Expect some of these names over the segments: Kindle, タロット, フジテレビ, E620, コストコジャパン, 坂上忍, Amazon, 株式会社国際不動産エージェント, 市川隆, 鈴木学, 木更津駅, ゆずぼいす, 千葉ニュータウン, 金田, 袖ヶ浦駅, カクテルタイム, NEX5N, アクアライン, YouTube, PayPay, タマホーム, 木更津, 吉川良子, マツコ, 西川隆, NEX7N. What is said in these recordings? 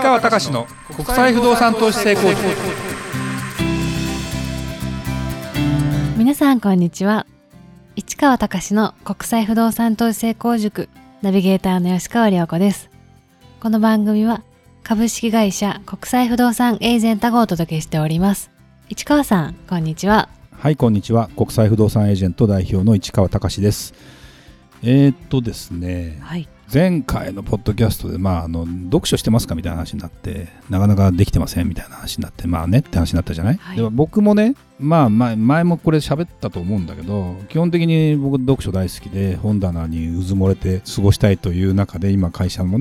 西川隆の国際不動産投資成功塾。皆さんこんにちは。市川隆の国際不動産投資成功塾ナビゲーターの吉川良子です。この番組は株式会社国際不動産エージェントがお届けしております。市川さんこんにちは。はい、こんにちは。国際不動産エージェント代表の市川隆です。ですね、はい、前回のポッドキャストで、読書してますかみたいな話になって、なかなかできてませんみたいな話になって、まあねって話になったじゃない、はい、でも僕もね、前もこれ喋ったと思うんだけど、基本的に僕読書大好きで本棚にうずもれて過ごしたいという中で、今会社の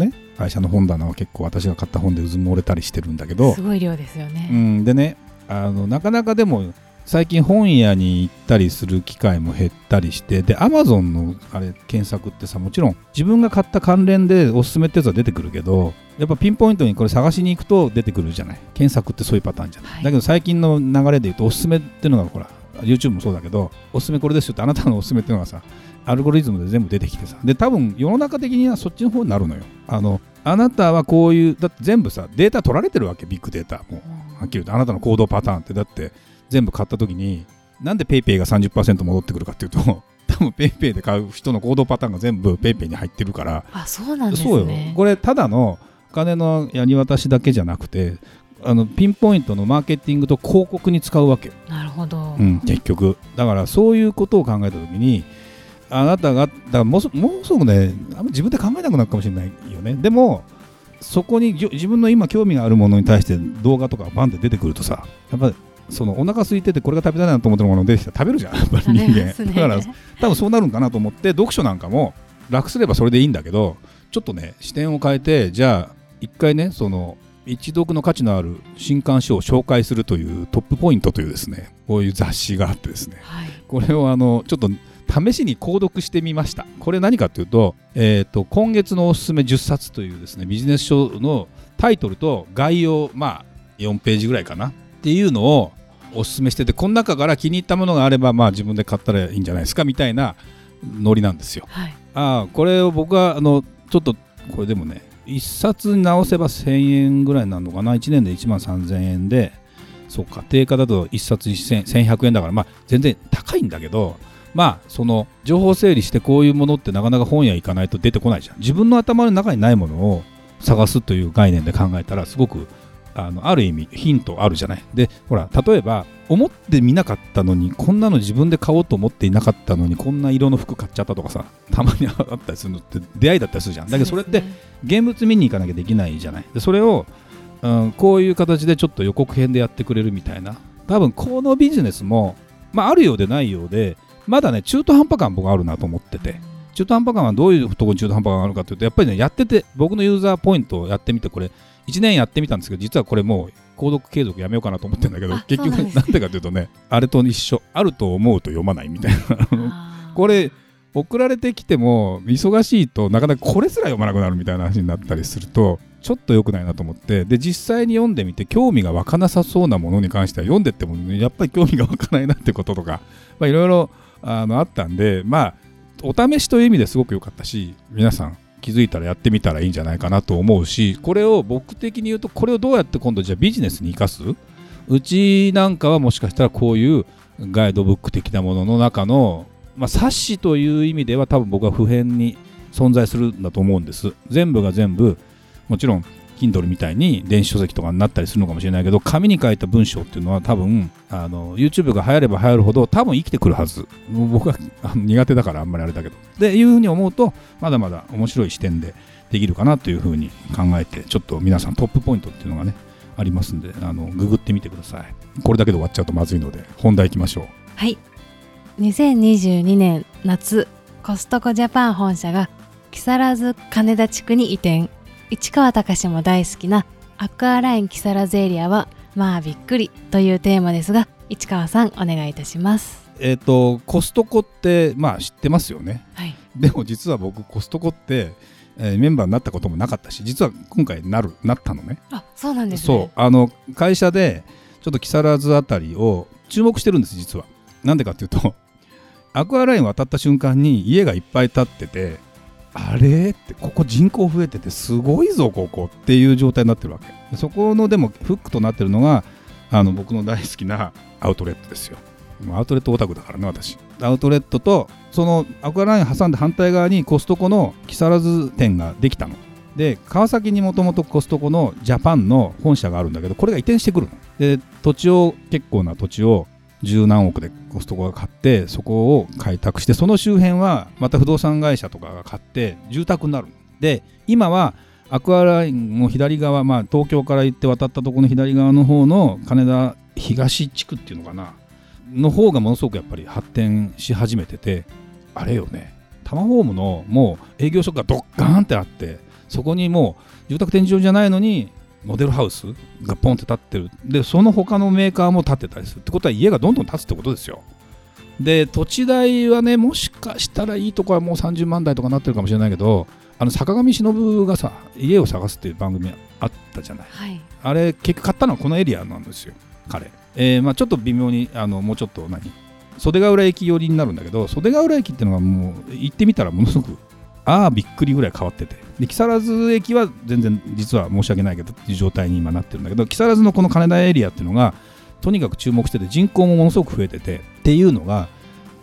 本棚は結構私が買った本でうずもれたりしてるんだけど、すごい量ですよね、うん、でね、なかなかでも最近本屋に行ったりする機会も減ったりして、で Amazon の検索ってさ、もちろん自分が買った関連でおすすめってやつは出てくるけど、やっぱピンポイントにこれ探しに行くと出てくるじゃない、検索ってそういうパターンじゃない、はい、だけど最近の流れでいうとおすすめっていうのが、ほら YouTube もそうだけど、おすすめこれですよって、あなたのおすすめっていうのがさ、アルゴリズムで全部出てきてさ、で多分世の中的にはそっちの方になるのよ。あなたはこういう、だって全部さデータ取られてるわけ、ビッグデータもうはっきり言うと、あなたの行動パターンって、だって全部買った時に、なんで PayPay が 30% 戻ってくるかっていうと、多分 PayPay で買う人の行動パターンが全部 PayPay に入ってるから。あ、そうなんですね。そうよ、これただのお金のやり渡しだけじゃなくて、ピンポイントのマーケティングと広告に使うわけ。なるほど、うん、結局だからそういうことを考えた時に、あなたがだからもうすぐね、あんま自分で考えなくなるかもしれないよね。でもそこに自分の今興味があるものに対して動画とかバンって出てくるとさ、やっぱりそのお腹空いててこれが食べたいなと思ってるもの出てきたら食べるじゃん、やっぱり人間、ね、だから多分そうなるんかなと思って、読書なんかも楽すればそれでいいんだけど、ちょっとね視点を変えて、じゃあ一回ね、その一読の価値のある新刊書を紹介するというトップポイントというですね、こういう雑誌があってですね、はい、これをちょっと試しに購読してみました。これ何かというと、今月のおすすめ10冊というですね、ビジネス書のタイトルと概要、4ページぐらいかなっていうのをおすすめしてて、この中から気に入ったものがあれば、自分で買ったらいいんじゃないですかみたいなノリなんですよ、はい、これを僕はちょっとこれでもね、1冊直せば1000円ぐらいなのかな、1年で1万3000円で、そうか、定価だと1冊1100円だから、全然高いんだけど、その情報整理して、こういうものってなかなか本屋行かないと出てこないじゃん、自分の頭の中にないものを探すという概念で考えたら、すごくある意味ヒントあるじゃない。でほら、例えば思ってみなかったのに、こんなの自分で買おうと思っていなかったのに、こんな色の服買っちゃったとかさ、たまにあったりするのって出会いだったりするじゃん。だけどそれって現物見に行かなきゃできないじゃない。でそれを、こういう形でちょっと予告編でやってくれるみたいな、多分このビジネスも、あるようでないようで、まだね中途半端感僕あるなと思ってて、中途半端感はどういうところに中途半端感があるかというと、やっぱりねやってて、僕のユーザーポイントをやってみて、これ1年やってみたんですけど、実はこれもう購読継続やめようかなと思ってるんだけど、結局なんでかというとね、あれと一緒、あると思うと読まないみたいなこれ送られてきても忙しいとなかなかこれすら読まなくなるみたいな話になったりすると、ちょっと良くないなと思って、で実際に読んでみて興味が湧かなさそうなものに関しては読んでってもやっぱり興味が湧かないなってこととか、いろいろあったんで、お試しという意味ですごく良かったし、皆さん気づいたらやってみたらいいんじゃないかなと思うし、これを僕的に言うと、これをどうやって今度じゃあビジネスに生かす、うちなんかはもしかしたらこういうガイドブック的なものの中の、冊子という意味では多分僕は普遍に存在するんだと思うんです。全部が全部、もちろん Kindle みたいに電子書籍とかになったりするのかもしれないけど、紙に書いた文章っていうのは多分YouTube が流行れば流行るほど多分生きてくるはず。僕は苦手だからあんまりあれだけど、でいうふうに思うと、まだまだ面白い視点でできるかなというふうに考えて、ちょっと皆さんトップポイントっていうのがねありますんで、ググってみてください。これだけで終わっちゃうとまずいので、本題いきましょう。はい、2022年夏、コストコジャパン本社が木更津金田地区に移転。市川隆も大好きなアクアライン木更津エリアはびっくりというテーマですが、市川さんお願いいたします。コストコって知ってますよね、はい、でも実は僕コストコって、メンバーになったこともなかったし、実は今回なったのね。あ、そうなんですね。そう、会社でちょっと木更津あたりを注目してるんです。実はなんでかっていうと、アクアライン渡った瞬間に家がいっぱい建ってて、あれってここ人口増えててすごいぞここっていう状態になってるわけ。そこのでもフックとなってるのが僕の大好きなアウトレットですよ。アウトレットオタクだからね私。アウトレットとそのアクアライン挟んで反対側にコストコの木更津店ができたので、川崎にもともとコストコのジャパンの本社があるんだけど、これが移転してくるので、土地を結構な土地を十何億でコストコが買って、そこを開拓して、その周辺はまた不動産会社とかが買って住宅になる。で今はアクアラインの左側、東京から行って渡ったところの左側の方の金田東地区っていうのかなの方がものすごくやっぱり発展し始めてて、あれよね、タマホームのもう営業所がドッカーンってあって、そこにもう住宅展示場じゃないのにモデルハウスがポンって建ってる。でその他のメーカーも建ってたりするってことは、家がどんどん建つってことですよ。で土地代はね、もしかしたらいいとこはもう30万台とかなってるかもしれないけど、坂上忍がさ、家を探すっていう番組あったじゃない、はい、あれ結局買ったのはこのエリアなんですよ彼。ちょっと微妙にもうちょっと袖ヶ浦駅寄りになるんだけど、袖ヶ浦駅っていうのがもう行ってみたらものすごくびっくりぐらい変わってて、で木更津駅は全然実は申し訳ないけどっていう状態に今なってるんだけど、木更津のこの金田エリアっていうのがとにかく注目してて、人口もものすごく増えててっていうのが、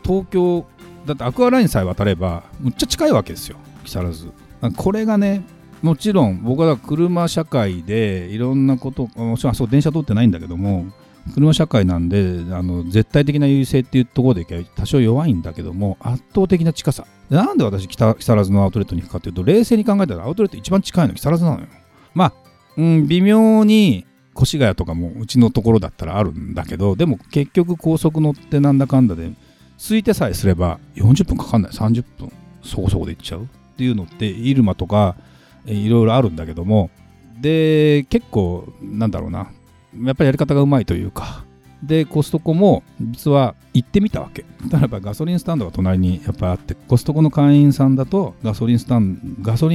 東京だってアクアラインさえ渡ればむっちゃ近いわけですよ木更津。これがね、もちろん僕は車社会でいろんなこと、もちろんそう電車通ってないんだけども、車社会なんで絶対的な優位性っていうところでいけば多少弱いんだけども、圧倒的な近さ。なんで私木更津のアウトレットに行くかっていうと、冷静に考えたらアウトレット一番近いの木更津なのよ。微妙に越谷とかもうちのところだったらあるんだけど、でも結局高速乗ってなんだかんだで空いてさえすれば40分かかんない、30分そこそこで行っちゃうっていうのって入間とかいろいろあるんだけども、で結構なんだろうな、やっぱりやり方がうまいというか。でコストコも実は行ってみたわけだから、ガソリンスタンドが隣にやっぱあって、コストコの会員さんだとガソリ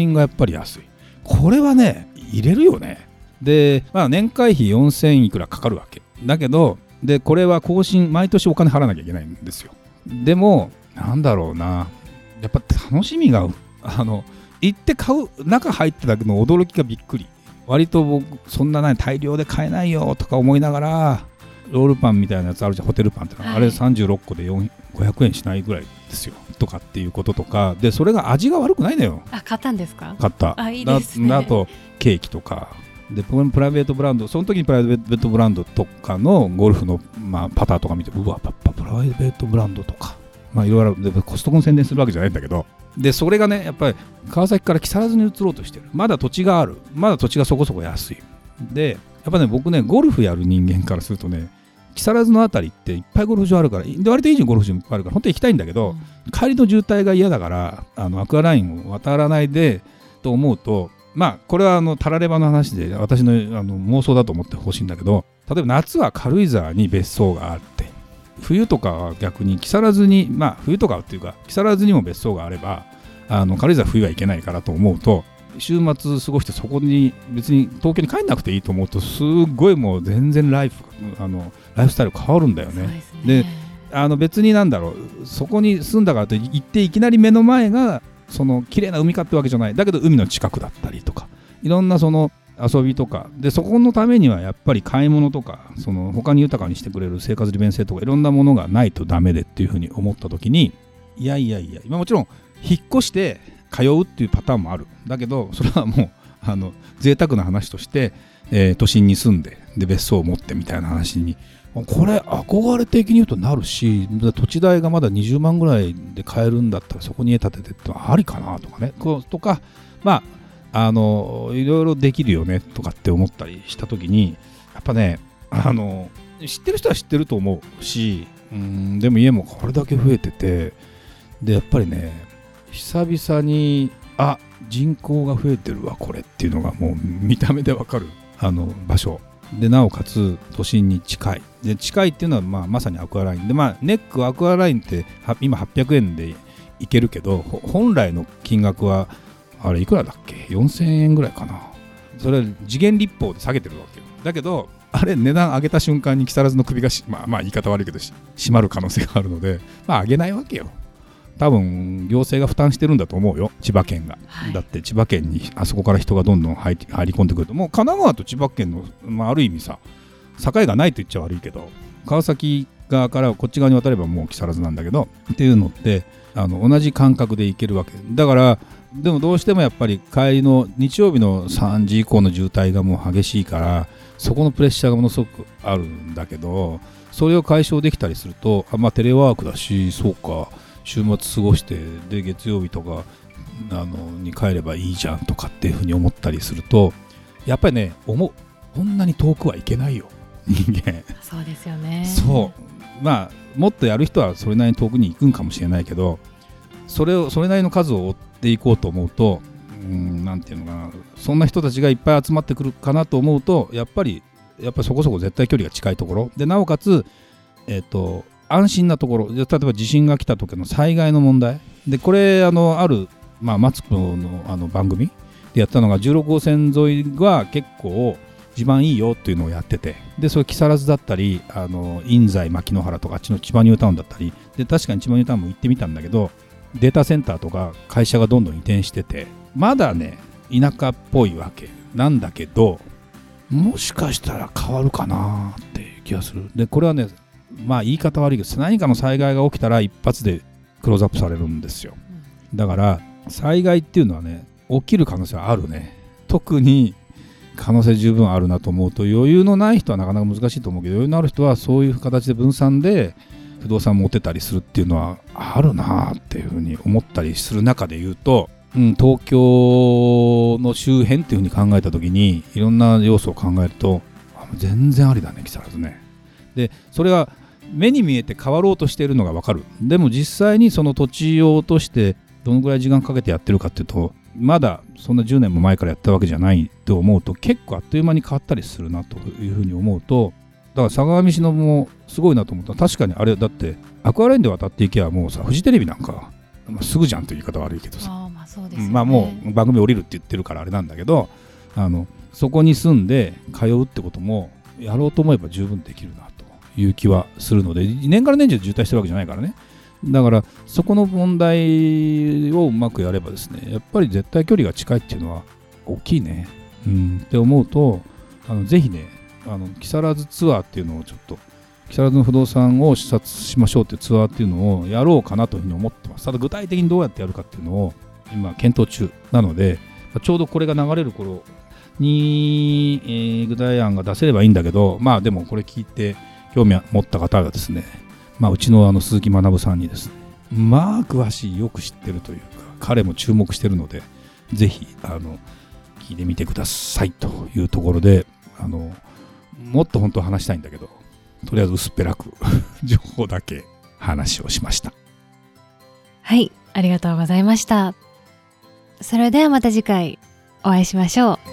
ンがやっぱり安い。これはね入れるよね。で、年会費4000いくらかかるわけだけど、でこれは更新毎年お金払わなきゃいけないんですよ。でもなんだろうな、やっぱ楽しみが行って買う、中入ってたけど驚きがびっくり。割と僕そんな大量で買えないよとか思いながら、ロールパンみたいなやつあるじゃん、ホテルパンっての、はい、あれ36個で500円しないぐらいですよとかっていうこととかで、それが味が悪くないのよ。買ったんですか。買った。いいですね。あとケーキとかで、プライベートブランド、その時にプライベートブランドとかのゴルフの、パターとか見て、うわプライベートブランドとかいろいろコストコの宣伝するわけじゃないんだけど、でそれがねやっぱり川崎から木更津に移ろうとしてる。まだ土地がある、まだ土地がそこそこ安い。でやっぱね、僕ねゴルフやる人間からするとね、木更津のあたりっていっぱいゴルフ場あるから、で割といいゴルフ場いっぱいあるから本当に行きたいんだけど、帰りの渋滞が嫌だから、アクアラインを渡らないでと思うと、これはタラレバの話で私の、妄想だと思ってほしいんだけど、例えば夏は軽井沢に別荘があって、冬とかは逆に木更津に、冬とかっていうか木更津にも別荘があれば、軽井沢冬は行けないからと思うと、週末過ごしてそこに別に東京に帰んなくていいと思うと、すごいもう全然ライフスタイル変わるんだよね。で別にそこに住んだからといっていきなり目の前がその綺麗な海かってわけじゃない、だけど海の近くだったりとか、いろんなその遊びとかで、そこのためにはやっぱり買い物とか、その他に豊かにしてくれる生活利便性とかいろんなものがないとダメでっていうふうに思った時に、いや、もちろん引っ越して通うっていうパターンもある。だけどそれはもう贅沢な話として、都心に住んで、で別荘を持ってみたいな話に、これ憧れ的に言うとなるし、土地代がまだ20万ぐらいで買えるんだったらそこに家建ててってのはありかなとかね、とかいろいろできるよねとかって思ったりした時に、やっぱね知ってる人は知ってると思うし、でも家もこれだけ増えてて、でやっぱりね久々に人口が増えてるわこれっていうのがもう見た目でわかる場所で、なおかつ都心に近いで、近いっていうのはまさにアクアラインで、ネックアクアラインって今800円で行けるけど、本来の金額はあれいくらだっけ、4000円ぐらいかな。それ時限立法で下げてるわけよ。だけどあれ値段上げた瞬間に木更津の首が言い方悪いけど締まる可能性があるので、上げないわけよ。多分行政が負担してるんだと思うよ、千葉県が、はい、だって千葉県にあそこから人がどんどん入り込んでくると、もう神奈川と千葉県の、まあ、ある意味さ境がないと言っちゃ悪いけど、川崎側からこっち側に渡ればもう木更津なんだけどっていうのって、同じ感覚で行けるわけだから。でもどうしてもやっぱり帰りの日曜日の3時以降の渋滞がもう激しいから、そこのプレッシャーがものすごくあるんだけど、それを解消できたりすると、まあテレワークだし、そうか週末過ごして、で月曜日とかに帰ればいいじゃんとかっていうふうに思ったりすると、やっぱりね、こんなに遠くは行けないよ人間。そうですよね。そう、まあもっとやる人はそれなりに遠くに行くんかもしれないけど、それなりの数を追っていこうと思うと、なんていうのかな、そんな人たちがいっぱい集まってくるかなと思うと、やっぱりそこそこ絶対距離が近いところで、なおかつ安心なところ、例えば地震が来た時の災害の問題で、これある、まあ、マツコの番組でやったのが、16号線沿いは結構地盤いいよっていうのをやってて、でそれ木更津だったり印西牧之原とかあっちの千葉ニュータウンだったりで、確かに千葉ニュータウンも行ってみたんだけど、データセンターとか会社がどんどん移転してて、まだね田舎っぽいわけなんだけど、もしかしたら変わるかなっていう気がする。でこれはね、まあ言い方悪いけど、何かの災害が起きたら一発でクローズアップされるんですよ。だから災害っていうのはね、起きる可能性はあるね。特に可能性十分あるなと思うと、余裕のない人はなかなか難しいと思うけど、余裕のある人はそういう形で分散で不動産持てたりするっていうのはあるなっていうふうに思ったりする中で言うと、東京の周辺っていうふうに考えた時に、いろんな要素を考えると全然ありだね、木更津ね。でそれは目に見えて変わろうとしているのが分かる。でも実際にその土地を落としてどのくらい時間かけてやってるかっていうと、まだそんな10年も前からやったわけじゃないと思うと、結構あっという間に変わったりするなというふうに思うと、だから相模市のもすごいなと思った。確かにあれだってアクアラインで渡っていけばもうさ、フジテレビなんかすぐじゃんという言い方悪いけどさ、まあそうですね、まあもう番組降りるって言ってるからあれなんだけど、そこに住んで通うってこともやろうと思えば十分できるなという気はするので、年から年中渋滞してるわけじゃないからね。だからそこの問題をうまくやればですね、やっぱり絶対距離が近いっていうのは大きいね、って思うと、ぜひね、木更津ツアーっていうのをちょっと、木更津の不動産を視察しましょうっていうツアーっていうのをやろうかなというふうに思ってます。ただ具体的にどうやってやるかっていうのを今検討中なので、ちょうどこれが流れる頃に、具体案が出せればいいんだけど、まあでもこれ聞いて興味を持った方がですね、まあうちの鈴木学さんにですね、まあ詳しい、よく知ってるというか、彼も注目してるので、ぜひ聞いてみてくださいというところで、もっと本当は話したいんだけど、とりあえず薄っぺらく情報だけ話をしました。はい、ありがとうございました。それではまた次回お会いしましょう。